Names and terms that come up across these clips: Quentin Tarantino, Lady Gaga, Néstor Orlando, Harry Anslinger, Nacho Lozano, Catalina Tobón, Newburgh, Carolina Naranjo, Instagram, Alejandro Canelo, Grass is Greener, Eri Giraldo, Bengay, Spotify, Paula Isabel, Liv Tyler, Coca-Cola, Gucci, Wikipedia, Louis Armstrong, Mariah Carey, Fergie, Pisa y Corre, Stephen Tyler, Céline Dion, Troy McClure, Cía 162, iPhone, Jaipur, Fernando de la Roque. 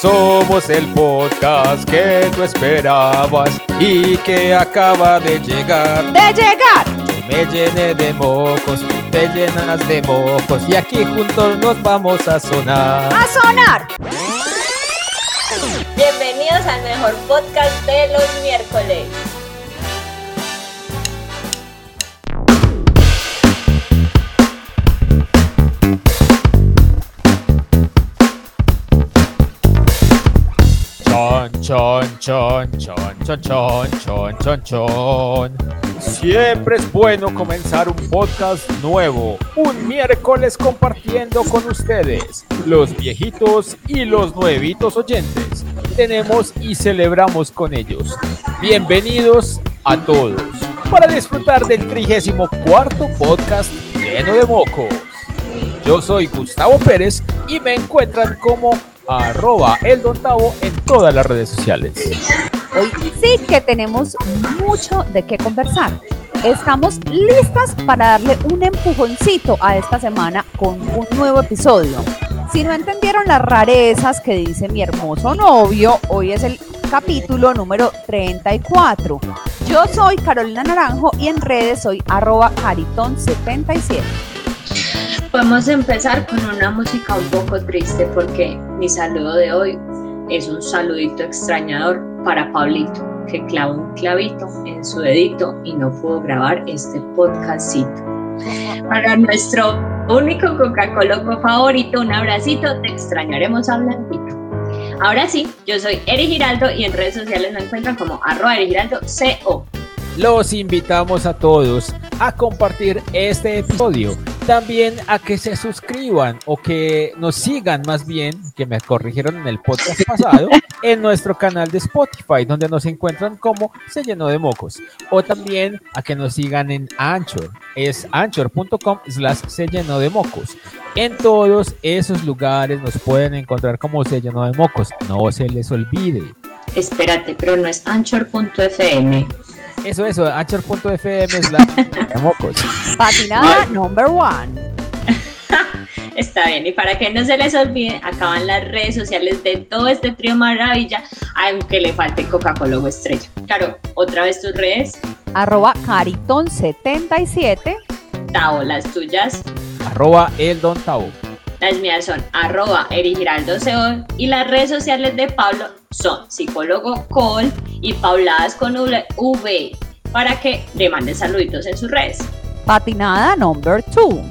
Somos el podcast que tú esperabas y que acaba de llegar. ¡De llegar! Me llené de mocos, te llenas de mocos y aquí juntos nos vamos a sonar. ¡A sonar! Bienvenidos al mejor podcast de los miércoles. Siempre es bueno comenzar un podcast nuevo, un miércoles compartiendo con ustedes, los viejitos y los nuevitos oyentes. Tenemos y celebramos con ellos. Bienvenidos a todos para disfrutar del 34º podcast lleno de mocos. Yo soy Gustavo Pérez y me encuentran como @eldontavo en todas las redes sociales. Hoy sí que tenemos mucho de qué conversar. Estamos listas para darle un empujoncito a esta semana con un nuevo episodio. Si no entendieron las rarezas que dice mi hermoso novio, hoy es el capítulo número 34. Yo soy Carolina Naranjo y en redes soy @cariton77. Podemos empezar con una música un poco triste porque mi saludo de hoy es un saludito extrañador para Pablito, que clavó un clavito en su dedito y no pudo grabar este podcastito. Para nuestro único Coca-Cola favorito, un abracito, te extrañaremos a Blanquito. Ahora sí, yo soy Eri Giraldo y en redes sociales me encuentran como @EriGiraldoCO. Los invitamos a todos a compartir este episodio. También a que se suscriban o que nos sigan, más bien, que me corrigieron en el podcast pasado, en nuestro canal de Spotify, donde nos encuentran como Se Llenó de Mocos. O también a que nos sigan en Anchor, es anchor.com/Se Llenó de Mocos. En todos esos lugares nos pueden encontrar como Se Llenó de Mocos, no se les olvide. Espérate, pero no es anchor.fm. Eso, anchor.fm/mocos. Patinada #1. Está bien, y para que no se les olvide, acaban las redes sociales de todo este trío maravilla, aunque le falte Coca-Cola o Estrella. Claro, otra vez tus redes. @Cariton77. Tao, las tuyas. @ElDonTao. Las mías son @EriGiraldoCO y las redes sociales de Pablo son psicólogo Col y Pauladas con V, para que le manden saluditos en sus redes. Patinada #2.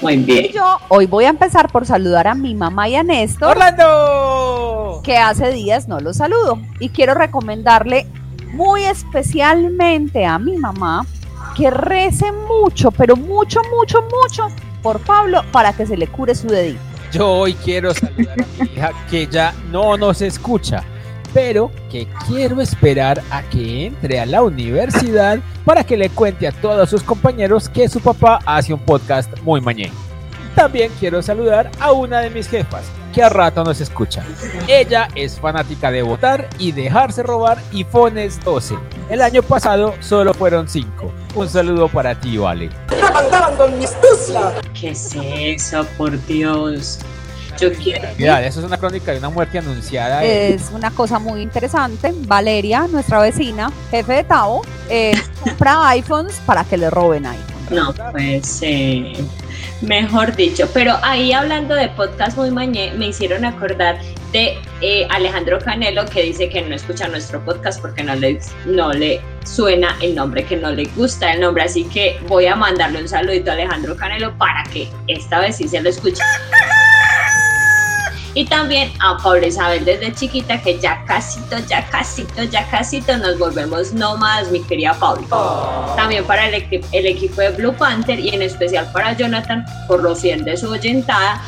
Muy bien. Y yo hoy voy a empezar por saludar a mi mamá y a Néstor. ¡Orlando! Que hace días no los saludo. Y quiero recomendarle muy especialmente a mi mamá que rece mucho, pero mucho por Pablo para que se le cure su dedito. Yo hoy quiero saludar a mi hija que ya no nos escucha, pero que quiero esperar a que entre a la universidad para que le cuente a todos sus compañeros que su papá hace un podcast muy mañana. También quiero saludar a una de mis jefas que a rato nos escucha. Ella es fanática de votar y dejarse robar iPhones 12. El año pasado solo fueron 5. Un saludo para ti, Vale. ¿Qué es eso, por Dios? Yo quiero. Mira, eso es una crónica de una muerte anunciada. Es una cosa muy interesante. Valeria, nuestra vecina, jefe de Tavo, compra iPhones para que le roben iPhones. No, pues mejor dicho. Pero ahí, hablando de podcast muy mañé, me hicieron acordar de Alejandro Canelo, que dice que no escucha nuestro podcast porque no le suena el nombre, que no le gusta el nombre. Así que voy a mandarle un saludito a Alejandro Canelo para que esta vez sí se lo escuche. Y también a Paula Isabel desde chiquita, que ya casito nos volvemos nómadas, mi querida Paula. Oh. También para el equipo de Blue Panther y en especial para Jonathan por lo fiel de su oyentada.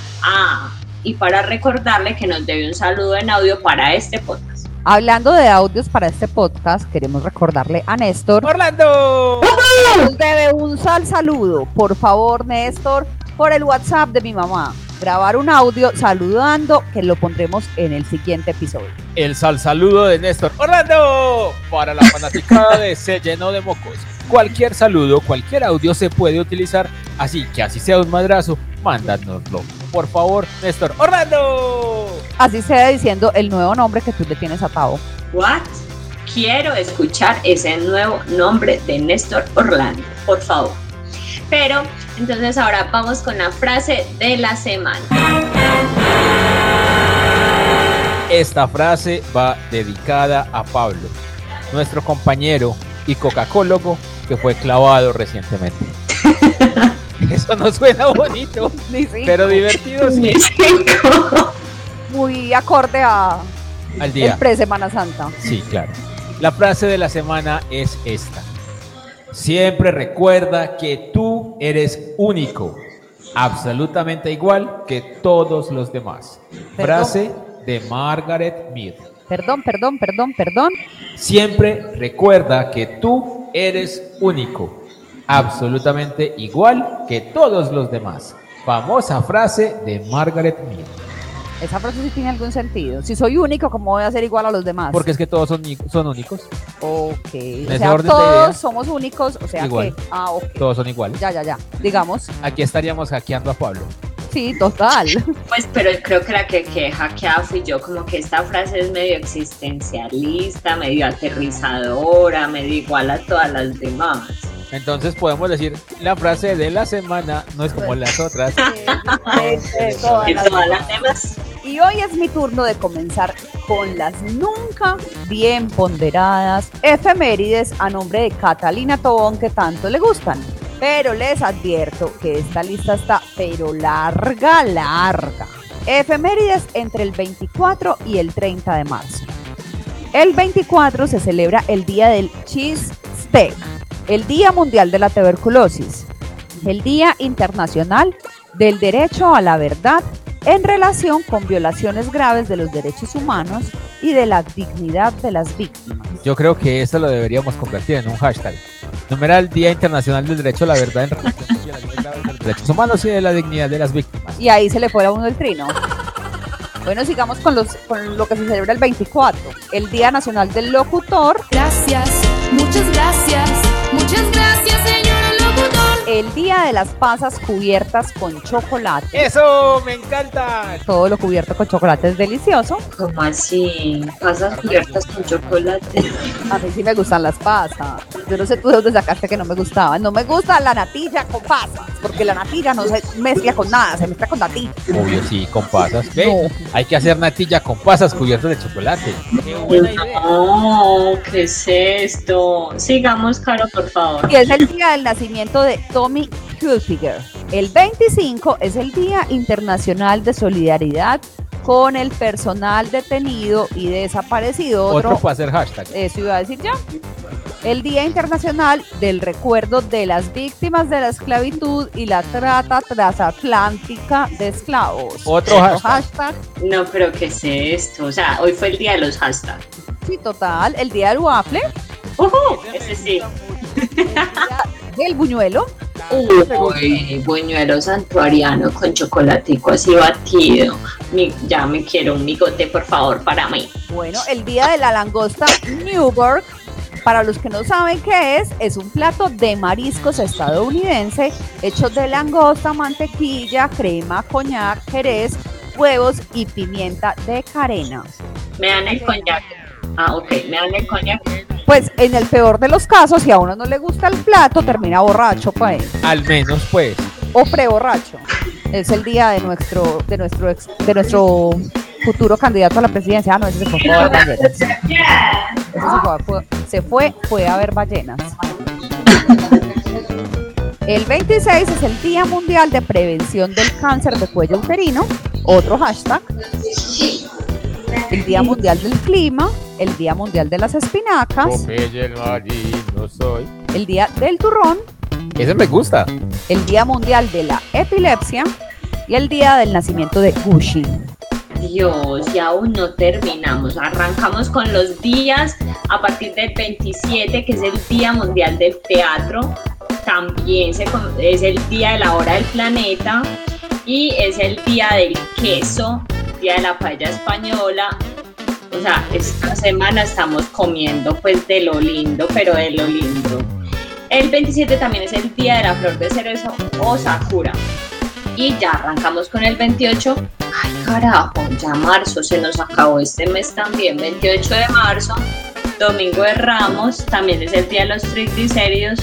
Y para recordarle que nos debe un saludo en audio para este podcast. Hablando de audios para este podcast, queremos recordarle a Néstor. ¡Orlando! Nos debe un saludo, por favor, Néstor, por el WhatsApp de mi mamá. Grabar un audio saludando que lo pondremos en el siguiente episodio. El saludo de Néstor Orlando para la fanaticada de Se Llenó de Mocos. Cualquier saludo, cualquier audio se puede utilizar, así que así sea un madrazo, mándanoslo. Por favor, Néstor Orlando. así sea diciendo el nuevo nombre que tú le tienes a Tavo. ¿What? Quiero escuchar ese nuevo nombre de Néstor Orlando, por favor. Pero entonces ahora vamos con la frase de la semana. Esta frase va dedicada a Pablo, nuestro compañero y cocacólogo que fue clavado recientemente. Eso no suena bonito, pero divertido sí. Muy acorde al día. El pre-Semana Santa. Sí, claro. La frase de la semana es esta: siempre recuerda que tú eres único, absolutamente igual que todos los demás. ¿Perdón? Frase de Margaret Mead. Perdón. Siempre recuerda que tú eres único, absolutamente igual que todos los demás. Famosa frase de Margaret Mead. Esa frase sí tiene algún sentido. Si soy único, ¿cómo voy a ser igual a los demás? Porque es que todos son únicos. Ok. O sea, todos somos únicos. O sea, igual. Que... Ah, ok. Todos son iguales. Ya. Digamos. Aquí estaríamos hackeando a Pablo. Sí, total. Pues, pero creo que la que hackeada fui yo. Como que esta frase es medio existencialista, medio aterrizadora, medio igual a todas las demás. Entonces podemos decir, la frase de la semana no es como las otras. Todas las demás. Y hoy es mi turno de comenzar con las nunca bien ponderadas efemérides a nombre de Catalina Tobón, que tanto le gustan. Pero les advierto que esta lista está pero larga. Efemérides entre el 24 y el 30 de marzo. El 24 se celebra el Día del Cheese Steak, el Día Mundial de la Tuberculosis, el Día Internacional del Derecho a la Verdad en relación con violaciones graves de los derechos humanos y de la dignidad de las víctimas. Yo creo que esto lo deberíamos convertir en un hashtag. Numeral Día Internacional del Derecho a la Verdad en relación con violaciones graves de los derechos humanos y de la dignidad de las víctimas. Y ahí se le fue a uno el trino. Bueno, sigamos con lo que se celebra el 24, el Día Nacional del Locutor. Gracias, muchas gracias. Muchas gracias, señor locutor. El Día de las Pasas Cubiertas con Chocolate. ¡Eso! ¡Me encanta! Todo lo cubierto con chocolate es delicioso. ¿Cómo así? ¿Pasas cubiertas con chocolate? A mí sí me gustan las pasas. Yo no sé tú de dónde sacaste que no me gustaban. No me gusta la natilla con pasas, porque la natilla no se mezcla con nada, se mezcla con natilla. Obvio, sí, con pasas. No. Hay que hacer natilla con pasas cubiertas de chocolate. ¡Qué buena idea! ¡Oh! ¿Qué es esto? Sigamos, Caro, por favor. Y es el día del nacimiento de Tommy Hilfiger. El 25 es el Día Internacional de Solidaridad con el personal detenido y desaparecido. Otro para hacer hashtag. Eso iba a decir ya. El Día Internacional del Recuerdo de las Víctimas de la Esclavitud y la Trata Transatlántica de Esclavos. Otro hashtag. No, pero ¿qué es esto? O sea, hoy fue el día de los hashtags. Sí, total. El día del waffle. Ese sí. El buñuelo. Uy, buñuelo santuariano con chocolatico así batido. Ya me quiero un bigote, por favor, para mí. Bueno, el día de la langosta Newburgh. Para los que no saben qué es un plato de mariscos estadounidense hecho de langosta, mantequilla, crema, coñac, jerez, huevos y pimienta de carena. Me dan el coñac. Ah, ok, me dan el coñac. Pues en el peor de los casos, si a uno no le gusta el plato, termina borracho, pues. Al menos, pues. O preborracho. Es el día de nuestro futuro candidato a la presidencia. Ah, no, ese se fue a ver ballenas. Ese se fue a ver ballenas. El 26 es el Día Mundial de Prevención del Cáncer de Cuello Uterino. Otro hashtag. El Día Mundial del Clima, el Día Mundial de las Espinacas, el Día del Turrón, ese me gusta, el Día Mundial de la Epilepsia y el Día del Nacimiento de Gucci. Dios, y aún no terminamos. Arrancamos con los días a partir del 27, que es el Día Mundial del Teatro. También es el Día de la Hora del Planeta y es el Día del Queso, Día de la Paella Española. O sea, esta semana estamos comiendo pues de lo lindo, pero de lo lindo. El 27 también es el Día de la Flor de Cerezo o Sakura. Y ya arrancamos con el 28. Ay, carajo, ya marzo, se nos acabó este mes también. 28 de marzo, Domingo de Ramos, también es el día de los triglicéridos.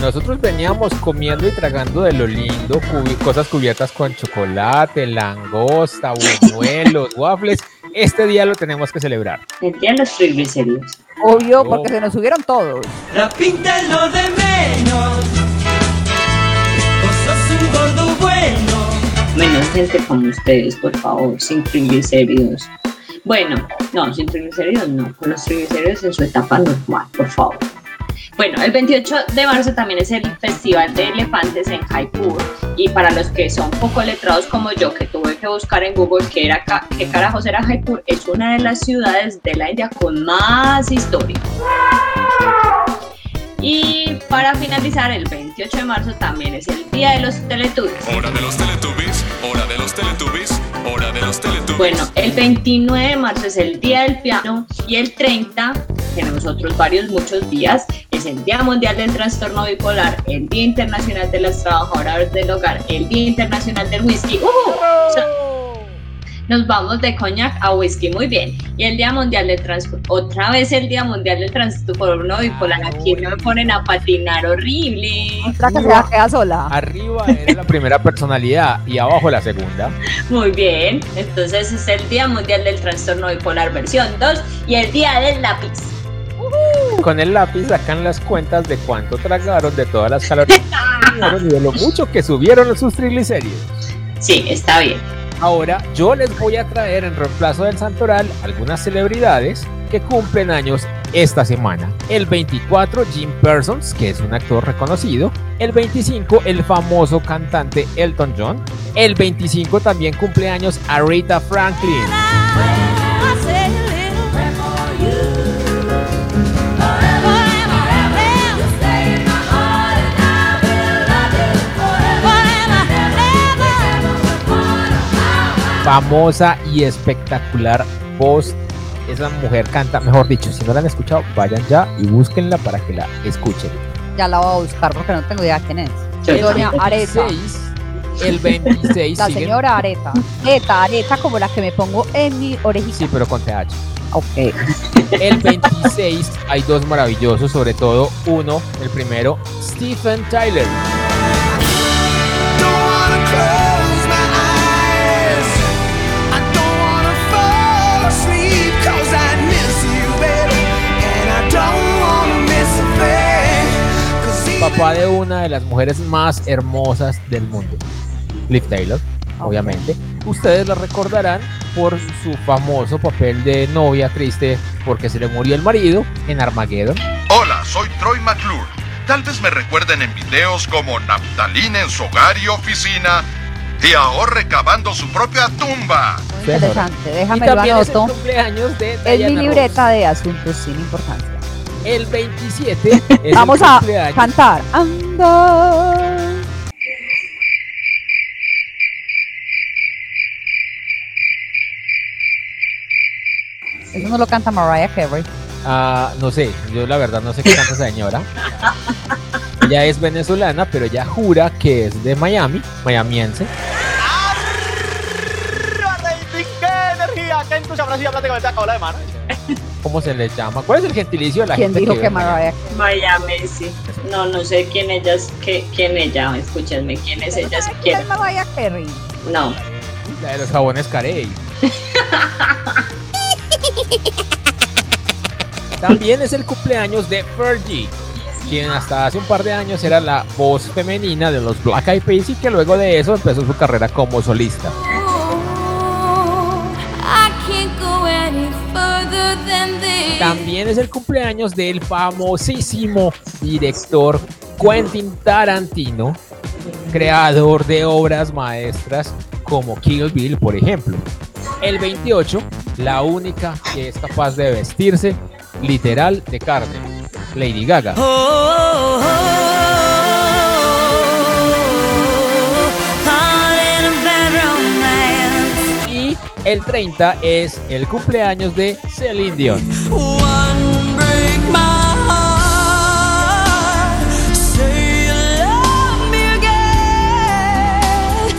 Nosotros veníamos comiendo y tragando de lo lindo, cosas cubiertas con chocolate, langosta, buñuelos, waffles. Este día lo tenemos que celebrar. El día de los triglicéridos. Obvio, porque se nos subieron todos. La pinta es lo de menos. Vos sos un gordo bueno. Menos gente como ustedes, por favor, sin triglicéridos. Bueno, no, sin triglicéridos no. Con los triglicéridos en su etapa normal, por favor. Bueno, el 28 de marzo también es el Festival de Elefantes en Jaipur, y para los que son poco letrados como yo, que tuve que buscar en Google qué carajos era Jaipur, es una de las ciudades de la India con más historia. Y para finalizar, el 28 de marzo también es el Día de los Teletubbies. Hora de los Teletubbies, hora de los Teletubbies, hora de los Teletubbies. Bueno, el 29 de marzo es el Día del Piano, y el 30, tenemos otros varios muchos días, es el Día Mundial del Trastorno Bipolar, el Día Internacional de las Trabajadoras del Hogar, el Día Internacional del Whisky. Nos vamos de coñac a whisky, muy bien. Y el Día Mundial del Trastorno, otra vez el Día Mundial del Trastorno Bipolar. Aquí no me ponen a patinar horrible. Otra que se va a quedar sola. Arriba es la primera personalidad y abajo la segunda. Muy bien, entonces es el Día Mundial del Trastorno Bipolar versión 2 y el Día del Lápiz. Con el lápiz sacan las cuentas de cuánto tragaron, de todas las calorías y de lo mucho que subieron sus triglicéridos. Sí, está bien. Ahora yo les voy a traer en reemplazo del santoral algunas celebridades que cumplen años esta semana. El 24, Jim Parsons, que es un actor reconocido. El 25, el famoso cantante Elton John. El 25 también cumple años Aretha Franklin. Famosa y espectacular voz, esa mujer canta, mejor dicho, si no la han escuchado, vayan ya y búsquenla para que la escuchen. Ya la voy a buscar porque no tengo idea quién es. Sí, doña Aretha. El 26. La señora Aretha. Aretha como la que me pongo en mi orejita. Sí, pero con TH. Ok. El 26 hay dos maravillosos, sobre todo uno, el primero, Stephen Tyler. Papá de una de las mujeres más hermosas del mundo, Liv Tyler, obviamente. Ustedes la recordarán por su famoso papel de novia triste porque se le murió el marido en Armageddon. Hola, soy Troy McClure. Tal vez me recuerden en videos como Naftalina en su hogar y oficina y ahora cavando su propia tumba. Muy interesante, déjame lo anoto. Es mi libreta de asuntos sin importancia. El 27 es vamos a cumpleaños. Cantar. Ando. Eso no lo canta Mariah Carey. No sé, yo la verdad no sé qué canta esa señora. Ella es venezolana, pero ella jura que es de Miami, miamiense. ¿Cómo se les llama? ¿Cuál es el gentilicio de la gente? ¿Quién dijo que Mariah? Mariah, sí. No sé quién ella es. ¿Quién ella? Escúchenme, ¿quién es ella? ¿Sabes quién es Mariah Carey? No. La de los jabones Carey. También es el cumpleaños de Fergie, quien hasta hace un par de años era la voz femenina de los Black Eyed Peas y que luego de eso empezó su carrera como solista. También es el cumpleaños del famosísimo director Quentin Tarantino, creador de obras maestras como Kill Bill, por ejemplo. El 28, la única que es capaz de vestirse literal de carne, Lady Gaga. El 30 es el cumpleaños de Céline Dion.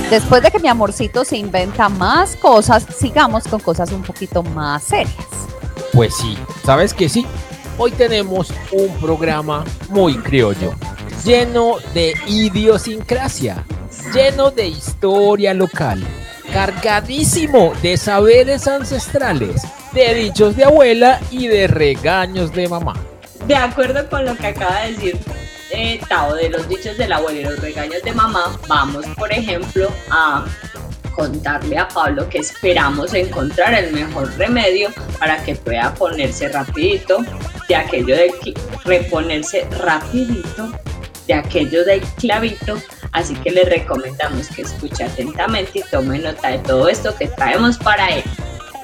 Después de que mi amorcito se inventa más cosas, sigamos con cosas un poquito más serias. Pues sí, ¿sabes qué? Sí, hoy tenemos un programa muy criollo, lleno de idiosincrasia, lleno de historia local, cargadísimo de saberes ancestrales, de dichos de abuela y de regaños de mamá. De acuerdo con lo que acaba de decir Tao, de los dichos de la abuela y los regaños de mamá, vamos, por ejemplo, a contarle a Pablo que esperamos encontrar el mejor remedio para que pueda ponerse rapidito de aquello de reponerse rapidito de aquello del clavito. Así que les recomendamos que escuche atentamente y tome nota de todo esto que traemos para él.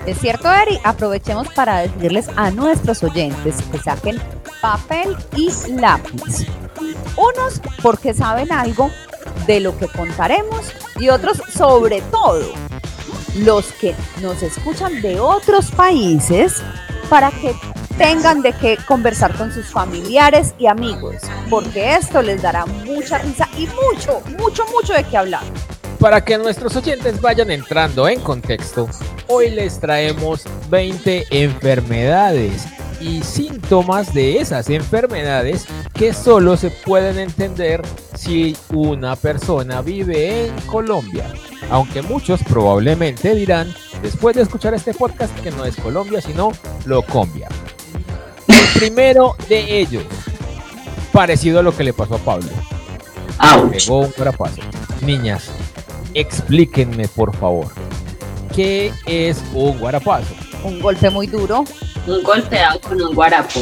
Es cierto, Eri, aprovechemos para decirles a nuestros oyentes que saquen papel y lápiz. Unos porque saben algo de lo que contaremos y otros, sobre todo, los que nos escuchan de otros países, para que tengan de qué conversar con sus familiares y amigos, porque esto les dará mucha risa y mucho de qué hablar. Para que nuestros oyentes vayan entrando en contexto, hoy les traemos 20 enfermedades y síntomas de esas enfermedades que solo se pueden entender si una persona vive en Colombia. Aunque muchos probablemente dirán, después de escuchar este podcast, que no es Colombia, sino Locombia. El primero de ellos, parecido a lo que le pasó a Pablo. Pegó un carapazo. Niñas, explíquenme por favor, ¿qué es un guarapazo? Un golpe muy duro. Un golpeado con un guarapo.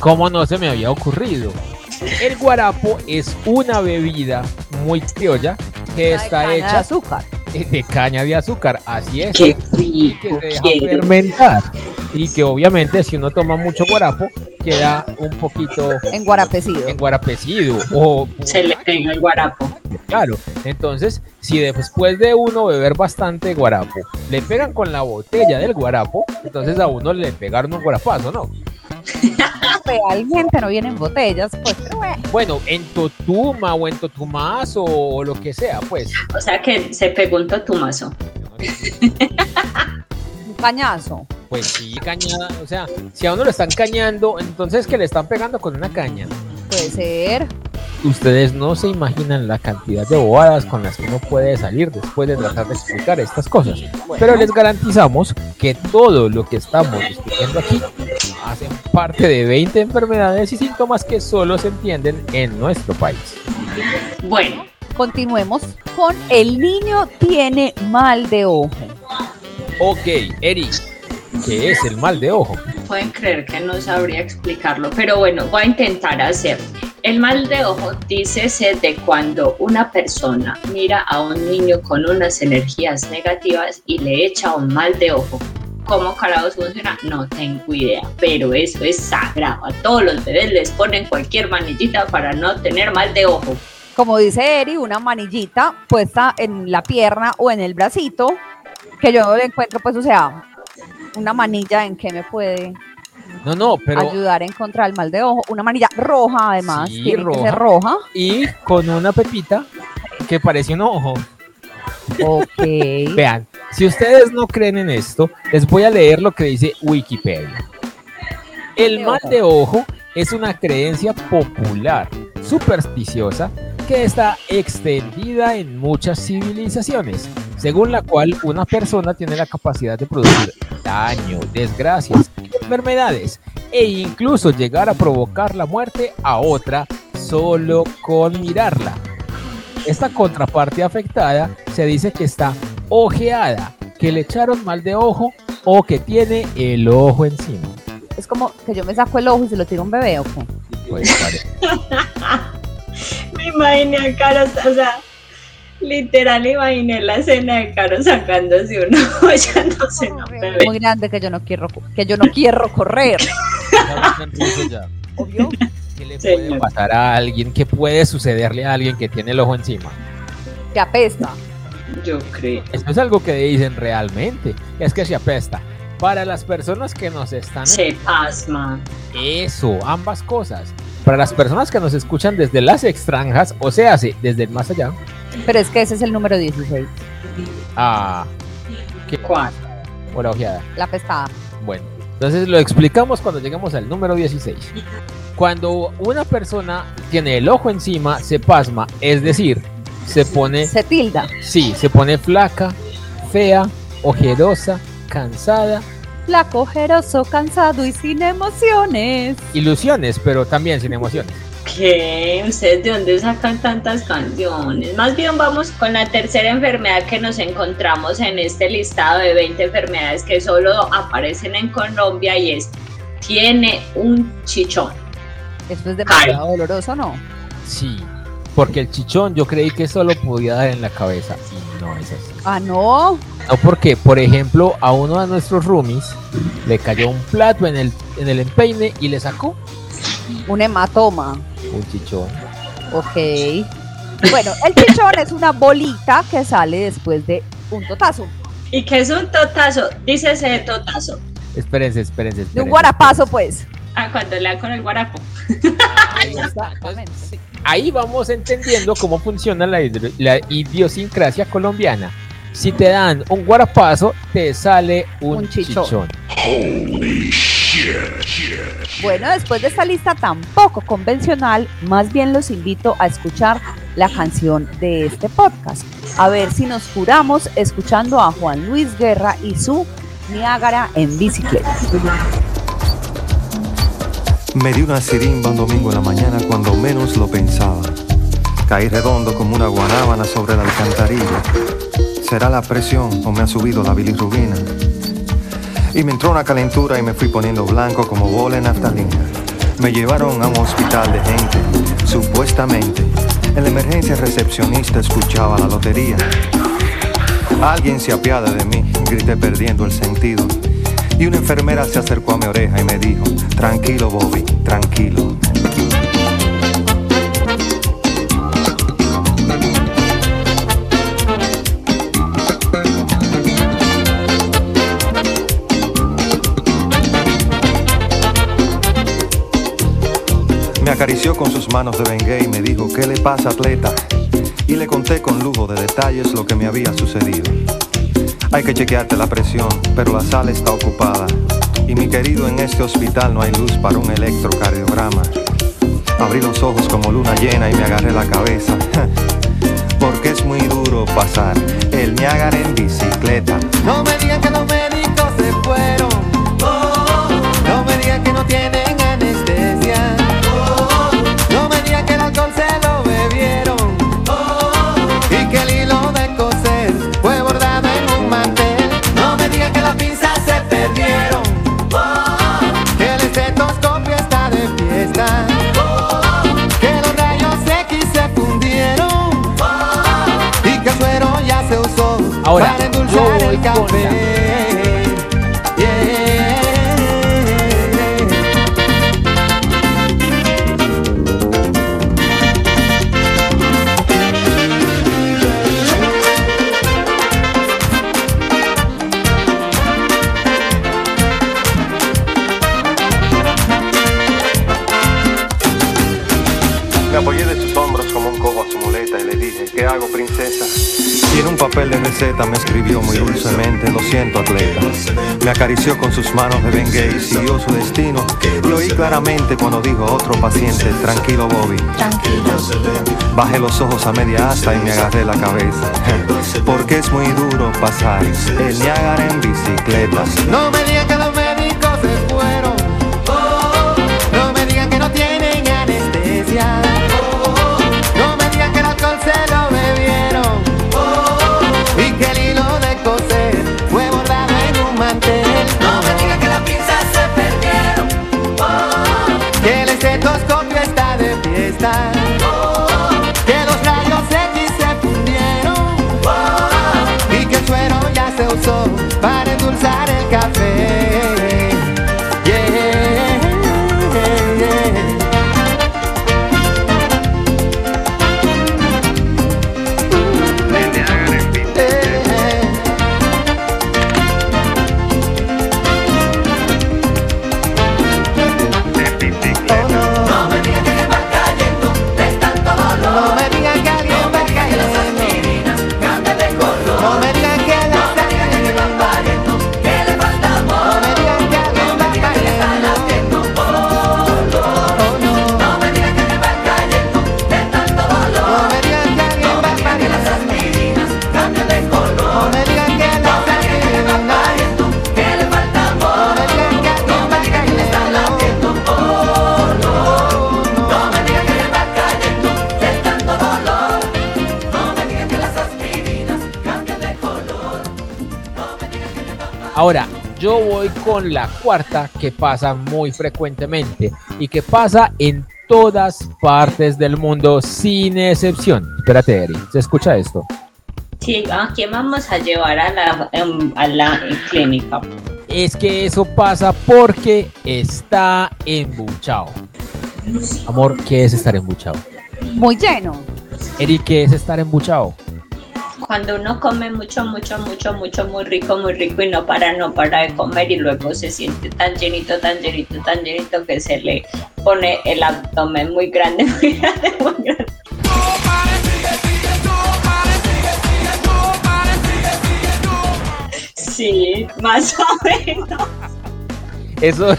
¿Cómo no se me había ocurrido? El guarapo es una bebida muy criolla que está hecha de azúcar. De caña de azúcar, así es. Qué rico, que se deja fermentar. Y que obviamente si uno toma mucho guarapo, queda un poquito enguarapecido. O se le pega el guarapo. Claro, entonces si después de uno beber bastante guarapo le pegan con la botella del guarapo, entonces a uno le pegaron un guarapazo, ¿no? Realmente no vienen botellas, pues, pero bueno, en Totuma o en Totumazo o lo que sea, pues. O sea que se pegó un totumazo. Un cañazo. Pues sí, cañada, o sea, si a uno lo están cañando, entonces que le están pegando con una caña. Puede ser. Ustedes no se imaginan la cantidad de bobadas con las que uno puede salir después de tratar de explicar estas cosas. Bueno. Pero les garantizamos que todo lo que estamos discutiendo aquí hacen parte de 20 enfermedades y síntomas que solo se entienden en nuestro país. Bueno, continuemos con el niño tiene mal de ojo. Ok, Eri, ¿qué es el mal de ojo? Pueden creer que no sabría explicarlo, pero bueno, voy a intentar hacerlo. El mal de ojo, dícese de cuando una persona mira a un niño con unas energías negativas y le echa un mal de ojo. ¿Cómo carajos funciona? No tengo idea, pero eso es sagrado. A todos los bebés les ponen cualquier manillita para no tener mal de ojo. Como dice Eri, una manillita puesta en la pierna o en el bracito, que yo no le encuentro, pues, o sea, una manilla en que me puede... pero ayudar a encontrar el mal de ojo. Una manilla roja, además, sí, tiene roja, que ser roja. Y con una pepita que parece un ojo. Ok. Vean, si ustedes no creen en esto, les voy a leer lo que dice Wikipedia. El mal de ojo es una creencia popular, supersticiosa, que está extendida en muchas civilizaciones, según la cual una persona tiene la capacidad de producir daño, desgracias, enfermedades e incluso llegar a provocar la muerte a otra solo con mirarla. Esta contraparte afectada se dice que está ojeada, que le echaron mal de ojo o que tiene el ojo encima. Es como que yo me saco el ojo y se lo tiro a un bebé, ¿o qué? Pues me imaginé a Carlos, o sea, literal imaginé la escena de Caro sacándose uno, echándose un bebé. Muy grande que yo no quiero correr. Obvio. ¿Qué le puede pasar a alguien? ¿Qué puede sucederle a alguien que tiene el ojo encima? Que apesta. Yo creo. Esto es algo que dicen realmente. Es que se apesta. Para las personas que nos están... Se pasma. Eso, ambas cosas. Para las personas que nos escuchan desde las extranjas, o sea, sí, desde el más allá. Pero es que ese es el número 16. Ah. ¿Cuál? Una ojeada. La pescada. Bueno, entonces lo explicamos cuando llegamos al número 16. Cuando una persona tiene el ojo encima, se pasma, es decir, se pone... Se tilda. Sí, se pone flaca, fea, ojerosa, cansada. Flaco, ojeroso, cansado y sin emociones. Ilusiones, pero también sin emociones. ¿Qué? ¿Ustedes de dónde sacan tantas canciones? Más bien vamos con la tercera enfermedad que nos encontramos en este listado de 20 enfermedades que solo aparecen en Colombia, y es, tiene un chichón. ¿Esto es demasiado doloroso, no? Sí, porque el chichón yo creí que solo podía dar en la cabeza y no es así. Ah, ¿no? No, porque, por ejemplo, a uno de nuestros roomies le cayó un plato en el empeine y le sacó un hematoma. Un chichón. Ok. Bueno, el chichón es una bolita que sale después de un totazo. ¿Y qué es un totazo? Dícese de totazo. Espérense. De un guarapazo, pues. Ah, cuando le da con el guarapo. Exactamente. Ahí vamos entendiendo cómo funciona la idiosincrasia colombiana. Si te dan un guarapazo, te sale un chichón. Holy shit. Bueno, después de esta lista tan poco convencional, más bien los invito a escuchar la canción de este podcast. A ver si nos curamos escuchando a Juan Luis Guerra y su Niágara en bicicleta. Me di una sirimba un domingo en la mañana cuando menos lo pensaba. Caí redondo como una guanábana sobre la alcantarilla. ¿Será la presión o me ha subido la bilirrubina? Y me entró una calentura y me fui poniendo blanco como bola en naftalina. Me llevaron a un hospital de gente, supuestamente. En la emergencia el recepcionista escuchaba la lotería. Alguien se apiada de mí, grité perdiendo el sentido. Y una enfermera se acercó a mi oreja y me dijo, tranquilo Bobby, tranquilo. Me acarició con sus manos de Bengay y me dijo, ¿qué le pasa, atleta? Y le conté con lujo de detalles lo que me había sucedido. Hay que chequearte la presión, pero la sala está ocupada. Y mi querido, en este hospital no hay luz para un electrocardiograma. Abrí los ojos como luna llena y me agarré la cabeza. Porque es muy duro pasar el Niágara en bicicleta. No me digan que los médicos se fueron. No me digan que no tienen anestesia. No me digan que el alcohol se lo bebieron. Y que el hilo de coser fue bordado en un mantel. No me digan que las pinzas se perdieron. Que el estetoscopio está de fiesta. Que los rayos X se fundieron. Y que el suero ya se usó para endulzar el café. Papel de receta me escribió muy dulcemente, lo siento atleta. Me acarició con sus manos de Bengay y siguió su destino. Lo oí claramente cuando dijo a otro paciente, tranquilo Bobby. Bajé los ojos a media asta y me agarré la cabeza. Porque es muy duro pasar el Niágara en bicicleta. No me digas que los médicos se fueron. No me digan que no tienen anestesia. No me digan que el alcohol se lo bebieron. Y que el hilo de coser fue bordado en un mantel. No me digan que las pinzas se perdieron. Que el estetoscopio está de fiesta. Que los rayos X se fundieron. Y que el suero ya se usó para endulzar el café. No me digas que Ahora, yo voy con la cuarta, que pasa muy frecuentemente y que pasa en todas partes del mundo, sin excepción. Espérate, Eri, ¿se escucha esto? Sí, ¿a quién vamos a llevar a la clínica? Es que eso pasa porque está embuchado. Amor, ¿qué es estar embuchado? Muy lleno. Eri, ¿qué es estar embuchado? Cuando uno come mucho, muy rico y no para de comer, y luego se siente tan llenito que se le pone el abdomen muy grande. Sí, más o menos. Eso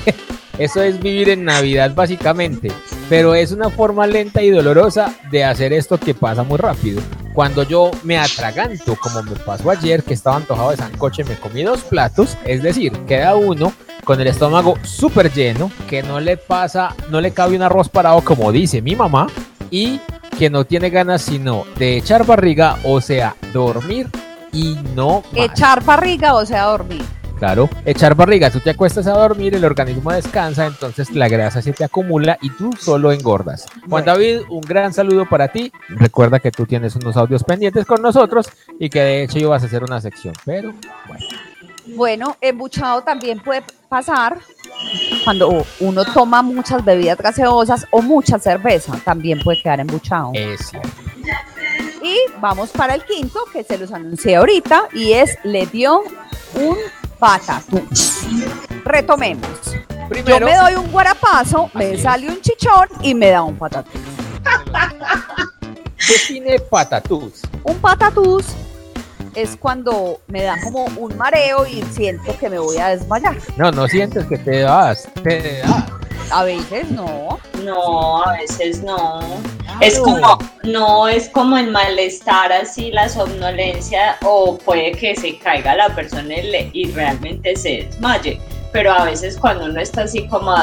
es vivir en Navidad básicamente, pero es una forma lenta y dolorosa de hacer esto que pasa muy rápido. Cuando yo me atraganto, como me pasó ayer, que estaba antojado de sancoche, me comí 2 platos, es decir, queda uno con el estómago súper lleno, que no le cabe un arroz parado, como dice mi mamá, y que no tiene ganas sino de echar barriga, o sea, dormir y no más. Echar barriga, o sea, dormir. Claro, echar barriga, tú te acuestas a dormir, el organismo descansa, entonces la grasa se te acumula y tú solo engordas. Juan David, un gran saludo para ti. Recuerda que tú tienes unos audios pendientes con nosotros y que de hecho ibas a hacer una sección, pero bueno. Bueno, embuchado también puede pasar cuando uno toma muchas bebidas gaseosas o mucha cerveza, también puede quedar embuchado. Eso. Y vamos para el quinto, que se los anuncié ahorita, y es le dio un patatús. Retomemos. Primero, yo me doy un guarapazo, me sale un chichón y me da un patatús. ¿Qué tiene patatús? Un patatús es cuando me da como un mareo y siento que me voy a desmayar. No sientes que te das. A veces no. Claro. Es como el malestar, así la somnolencia, o puede que se caiga la persona y realmente se desmaye, pero a veces cuando uno está así como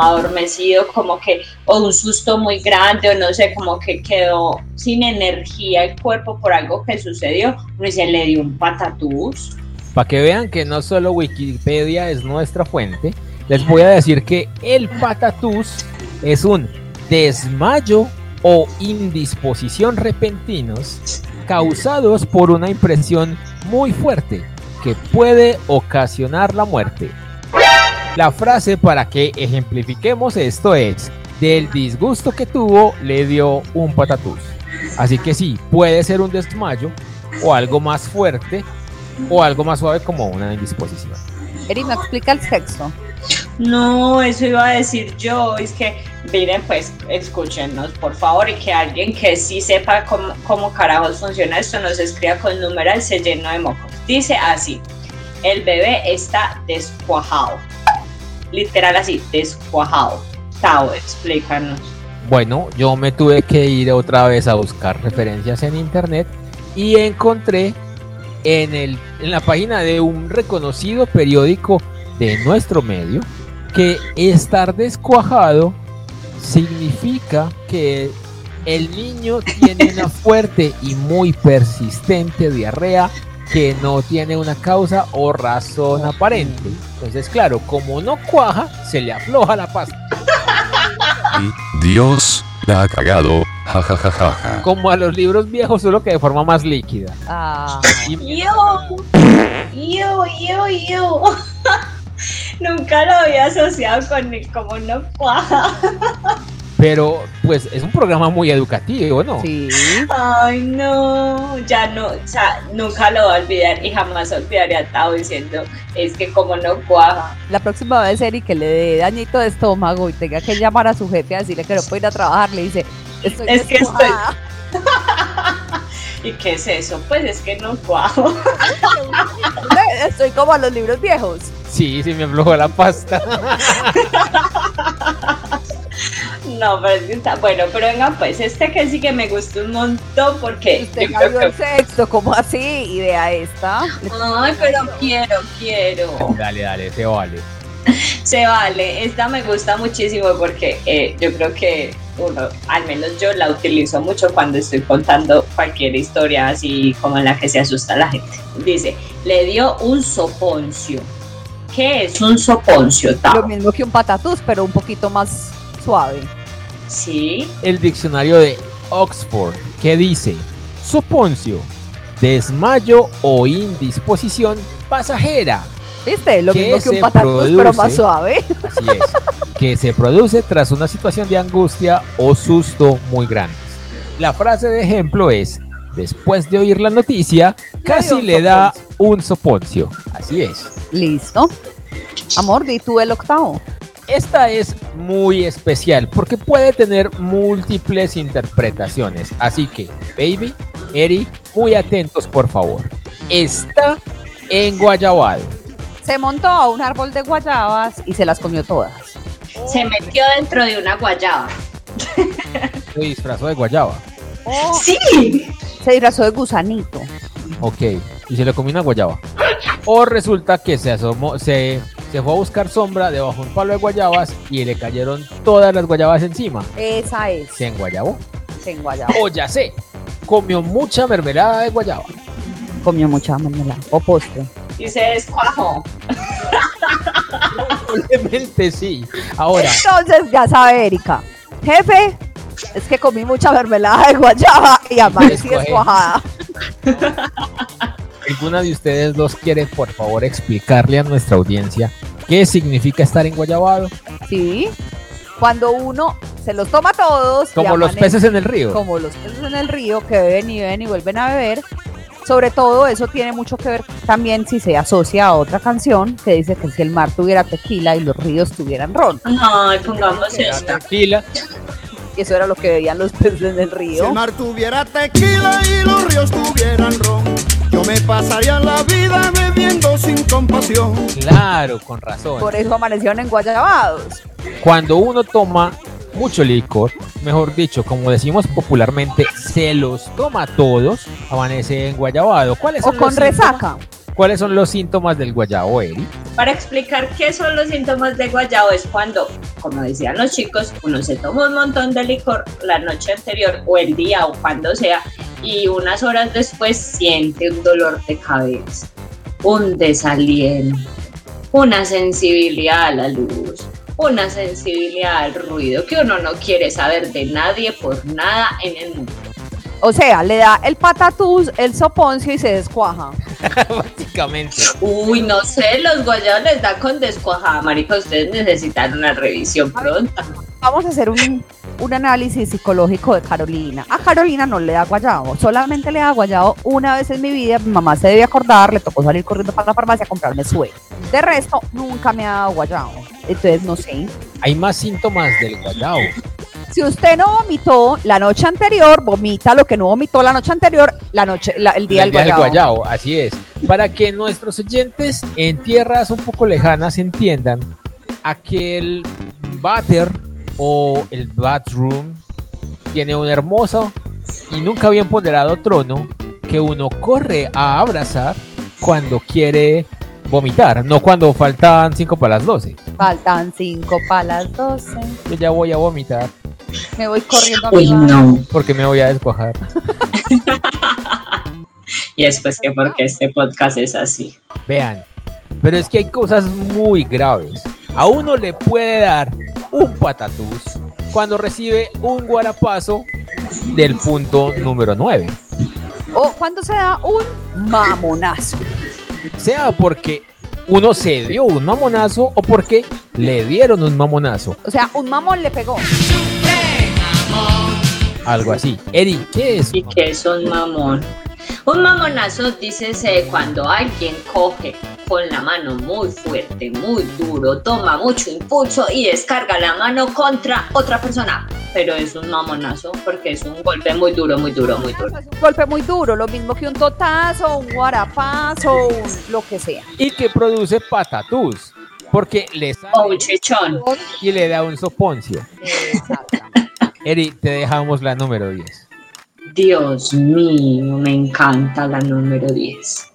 adormecido, como que o un susto muy grande, o no sé, como que quedó sin energía el cuerpo por algo que sucedió, pues se le dio un patatús. Para que vean que no solo Wikipedia es nuestra fuente, les voy a decir que el patatús es un desmayo o indisposición repentinos causados por una impresión muy fuerte que puede ocasionar la muerte. La frase para que ejemplifiquemos esto es: del disgusto que tuvo le dio un patatús. Así que sí, puede ser un desmayo o algo más fuerte o algo más suave, como una indisposición. Eri, ¿me explica el sexo? No, eso iba a decir yo, es que miren, pues escúchenos por favor, y que alguien que sí sepa cómo carajos funciona esto nos escriba con numeral se llenó de mocos. Dice así: el bebé está descuajado, literal así, descuajado. Tao, explícanos. Bueno, yo me tuve que ir otra vez a buscar referencias en internet y encontré en la página de un reconocido periódico de nuestro medio que estar descuajado significa que el niño tiene una fuerte y muy persistente diarrea que no tiene una causa o razón aparente. Entonces, claro, como no cuaja, se le afloja la pasta. Y Dios, la ha cagado, jajajaja. Como a los libros viejos, solo que de forma más líquida. Ah. Yo. Nunca lo había asociado con el, como una cuaja. Pero, pues, es un programa muy educativo, ¿no? Sí. Ay, no, ya no, o sea, nunca lo voy a olvidar y jamás olvidaré a Tao diciendo, es que como no cuaja. La próxima vez, Eri, que le dé dañito de estómago y tenga que llamar a su jefe a decirle que no puede ir a trabajar, le dice, estoy... ¿Y qué es eso? Pues es que no cuajo. Estoy como a los libros viejos. Sí, me aflojó la pasta. No, pero es que está bueno. Pero venga, pues este que sí que me gustó un montón porque. Usted ya vio el sexto, ¿cómo así? Idea esta. Ay, pero quiero. Dale, se vale. Se vale. Esta me gusta muchísimo porque yo creo que uno, al menos yo la utilizo mucho cuando estoy contando cualquier historia así como en la que se asusta la gente. Dice, le dio un soponcio. ¿Qué es un soponcio, Tao? Lo mismo que un patatús, pero un poquito más suave. Sí. El diccionario de Oxford, ¿qué dice? Soponcio, desmayo o indisposición pasajera. ¿Viste? Lo mismo que un patatús, pero más suave. Así es. Que se produce tras una situación de angustia o susto muy grande. La frase de ejemplo es: después de oír la noticia, casi le da un soponcio. Así es. Listo. Amor, di tú el octavo. Esta es muy especial porque puede tener múltiples interpretaciones. Así que, baby, Eri, muy atentos, por favor. Está en guayabado. Se montó a un árbol de guayabas y se las comió todas. Se metió dentro de una guayaba. Se disfrazó de guayaba. Oh, sí. Se disfrazó de gusanito. Ok, y se le comió una guayaba. O resulta que se asomó, se fue a buscar sombra debajo de un palo de guayabas y le cayeron todas las guayabas encima. Esa es. Se enguayabó. Se enguayabó. O ya sé, comió mucha mermelada de guayaba. Comió mucha mermelada o postre. Y se descuajó. Probablemente sí. Ahora. Entonces ya sabe, Erika. Jefe, es que comí mucha mermelada de guayaba y amanecí descuajada. ¿Alguna de ustedes dos quiere, por favor, explicarle a nuestra audiencia qué significa estar enguayabado? Sí, cuando uno se los toma todos. Como los peces en el río. Como los peces en el río que beben y beben y vuelven a beber. Sobre todo eso tiene mucho que ver también si se asocia a otra canción que dice que si el mar tuviera tequila y los ríos tuvieran ron. Ay, pongamos esta. Tequila. Y eso era lo que veían los peces en el río. Si el mar tuviera tequila y los ríos tuvieran ron, yo me pasaría la vida bebiendo sin compasión. Claro, con razón. Por eso amanecieron enguayabados. Cuando uno toma mucho licor, mejor dicho, como decimos popularmente, se los toma todos, amanece enguayabado. ¿Cuáles son o con resaca? ¿Cuáles son los síntomas del guayabo, Eri? Para explicar qué son los síntomas del guayabo es cuando, como decían los chicos, uno se toma un montón de licor la noche anterior o el día o cuando sea y unas horas después siente un dolor de cabeza, un desaliento, una sensibilidad a la luz, una sensibilidad al ruido, que uno no quiere saber de nadie por nada en el mundo. O sea, le da el patatús, el soponcio y se descuaja. Básicamente. Uy, no sé, los guayabos les da con descuajada, marica, ustedes necesitan una revisión pronta. Vamos a hacer un análisis psicológico de Carolina. A Carolina no le da guayabo, solamente le da guayabo una vez en mi vida. Mi mamá se debe acordar, le tocó salir corriendo para la farmacia a comprarme suero. De resto, nunca me ha dado guayabo, entonces no sé. Hay más síntomas del guayabo. Si usted no vomitó la noche anterior, vomita lo que no vomitó la noche anterior, el día del guayabo. Así es. Para que nuestros oyentes en tierras un poco lejanas entiendan, aquel váter o el bathroom tiene un hermoso y nunca bien ponderado trono que uno corre a abrazar cuando quiere vomitar, no cuando faltan 5 para las 12. Faltan 5 para las 12. Yo ya voy a vomitar. Me voy corriendo a mi barrio. No. Porque me voy a descuajar. Y es pues que porque este podcast es así. Vean, pero es que hay cosas muy graves. A uno le puede dar un patatús cuando recibe un guarapazo del punto número 9. O cuando se da un mamonazo. Sea porque uno se dio un mamonazo o porque le dieron un mamonazo. O sea, un mamón le pegó. Algo así. Eri, ¿qué es? ¿Y qué es un mamón? Un mamonazo, dícese, cuando alguien coge con la mano muy fuerte, muy duro, toma mucho impulso y descarga la mano contra otra persona. Pero es un mamonazo porque es un golpe muy duro, muy duro, muy duro. Es un golpe muy duro, lo mismo que un totazo, un guarapazo, lo que sea. Y que produce patatús, porque le sale un chichón y le da un soponcio. Exacto. Eri, te dejamos la número 10. Dios mío, me encanta la número 10.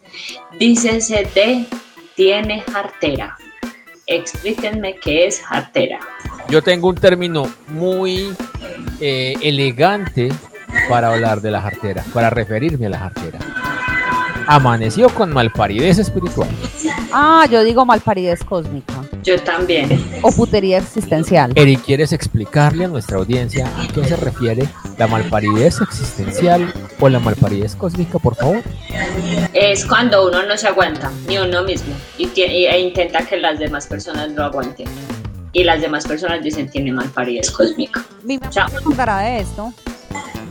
Dícese de tiene jartera. Explíquenme qué es jartera. Yo tengo un término muy elegante para hablar de la jartera, para referirme a la jartera. Amaneció con malparidez espiritual. Ah, yo digo malparidez cósmica. Yo también. O putería existencial. Eri, ¿quieres explicarle a nuestra audiencia a qué se refiere la malparidez existencial o la malparidez cósmica, por favor? Es cuando uno no se aguanta, ni uno mismo, e intenta que las demás personas lo aguanten. Y las demás personas dicen tiene malparidez cósmica. Mi mamá me contará de esto.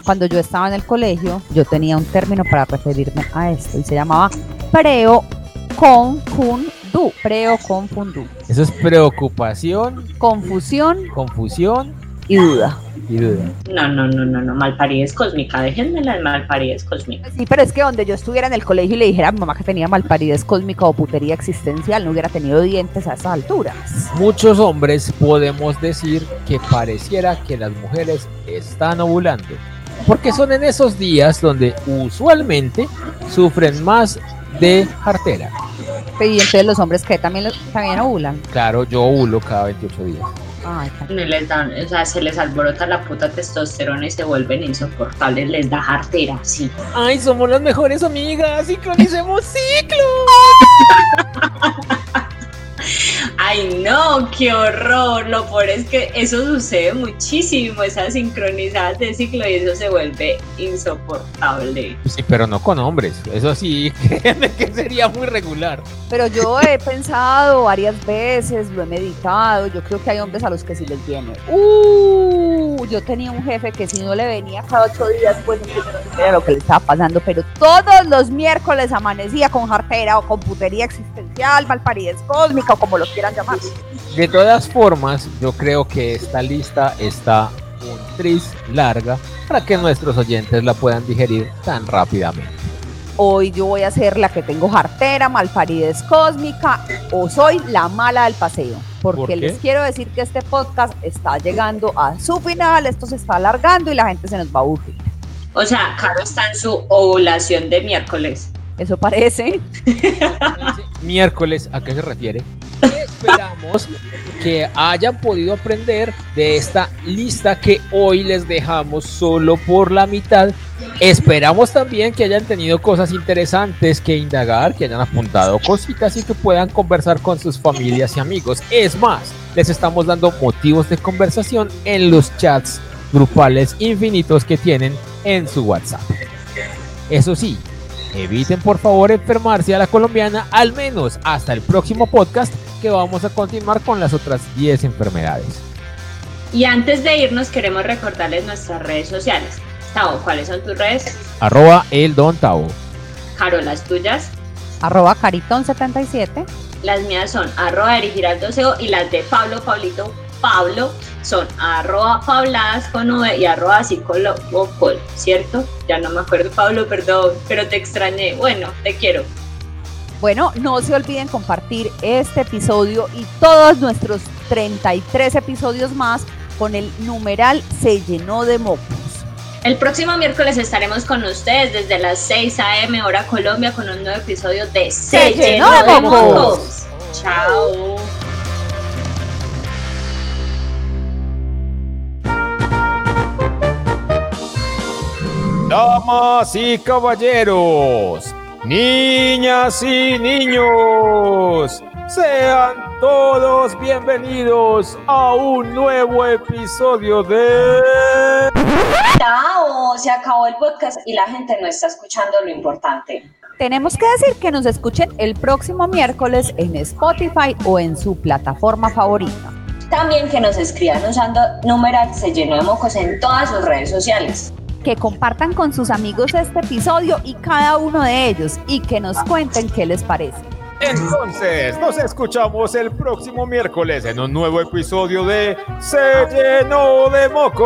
Cuando yo estaba en el colegio, yo tenía un término para referirme a esto y se llamaba preo-confundú. Preo-confundú. Eso es preocupación, confusión y duda. No, malparidez cósmica, déjenme las malparidez cósmica. Sí, pero es que donde yo estuviera en el colegio y le dijera a mi mamá que tenía malparidez cósmica o putería existencial, no hubiera tenido dientes a esas alturas. Muchos hombres podemos decir que pareciera que las mujeres están ovulando, porque son en esos días donde usualmente sufren más de jartera. Y entonces los hombres que también ovulan. Claro, yo ovulo cada 28 días. Les dan, o sea, se les alborota la puta testosterona y se vuelven insoportables, les da jartera, sí. Ay, somos las mejores amigas, sincronicemos ciclos. Ay, no, qué horror. Lo peor es que eso sucede muchísimo, esas sincronizadas de ciclo, y eso se vuelve insoportable. Sí, pero no con hombres. Eso sí, créanme que sería muy regular. Pero yo he pensado varias veces, lo he meditado. Yo creo que hay hombres a los que sí les viene. Yo tenía un jefe que si no le venía cada 8 días, pues no sabía lo que le estaba pasando. Pero todos los miércoles amanecía con jartera o con putería existencial, malparidez cósmica o como lo quieran llamar. De todas formas, yo creo que esta lista está un tris larga para que nuestros oyentes la puedan digerir tan rápidamente. Hoy yo voy a ser la que tengo jartera, malparidez cósmica, o soy la mala del paseo. Porque les quiero decir que este podcast está llegando a su final, esto se está alargando y la gente se nos va a aburrir. O sea, Caro está en su ovulación de miércoles. Eso parece. Miércoles, ¿a qué se refiere? Esperamos que hayan podido aprender de esta lista que hoy les dejamos solo por la mitad. Esperamos también que hayan tenido cosas interesantes que indagar, que hayan apuntado cositas y que puedan conversar con sus familias y amigos. Es más, les estamos dando motivos de conversación en los chats grupales infinitos que tienen en su WhatsApp. Eso sí, eviten por favor enfermarse a la colombiana, al menos hasta el próximo podcast, que vamos a continuar con las otras 10 enfermedades. Y antes de irnos queremos recordarles nuestras redes sociales. Tavo, ¿cuáles son tus redes? @eldonTavo. Carol, ¿las tuyas? @cariton77. Las mías son @erigiraldoseo y las de Pablo, Pablo son @pabladas con V y @psicólogocol, ¿cierto? Ya no me acuerdo, Pablo, perdón, pero te extrañé. Bueno, te quiero. Bueno, no se olviden compartir este episodio y todos nuestros 33 episodios más con el numeral Se Llenó de Mocos. El próximo miércoles estaremos con ustedes desde las 6 a.m. hora Colombia con un nuevo episodio de Se Llenó de Mocos. Chao. Damas y caballeros, niñas y niños, sean todos bienvenidos a un nuevo episodio de... ¡Chao! Se acabó el podcast y la gente no está escuchando lo importante. Tenemos que decir que nos escuchen el próximo miércoles en Spotify o en su plataforma favorita. También que nos escriban usando numeral Se Llenó de Mocos en todas sus redes sociales. Que compartan con sus amigos este episodio y cada uno de ellos, y que nos cuenten qué les parece. Entonces, nos escuchamos el próximo miércoles en un nuevo episodio de Se Llenó de Mocos.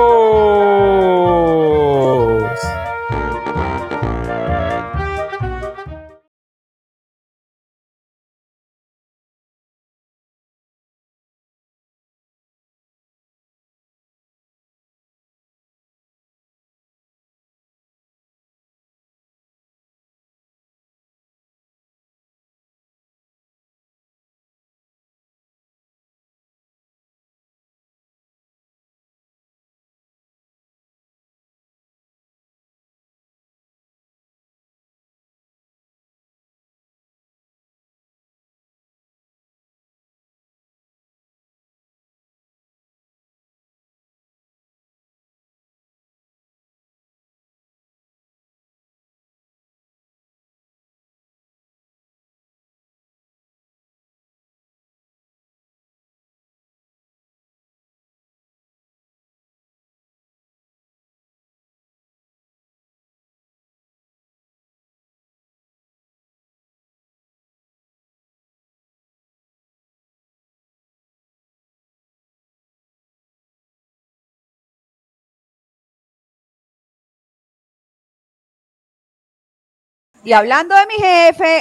Y hablando de mi jefe,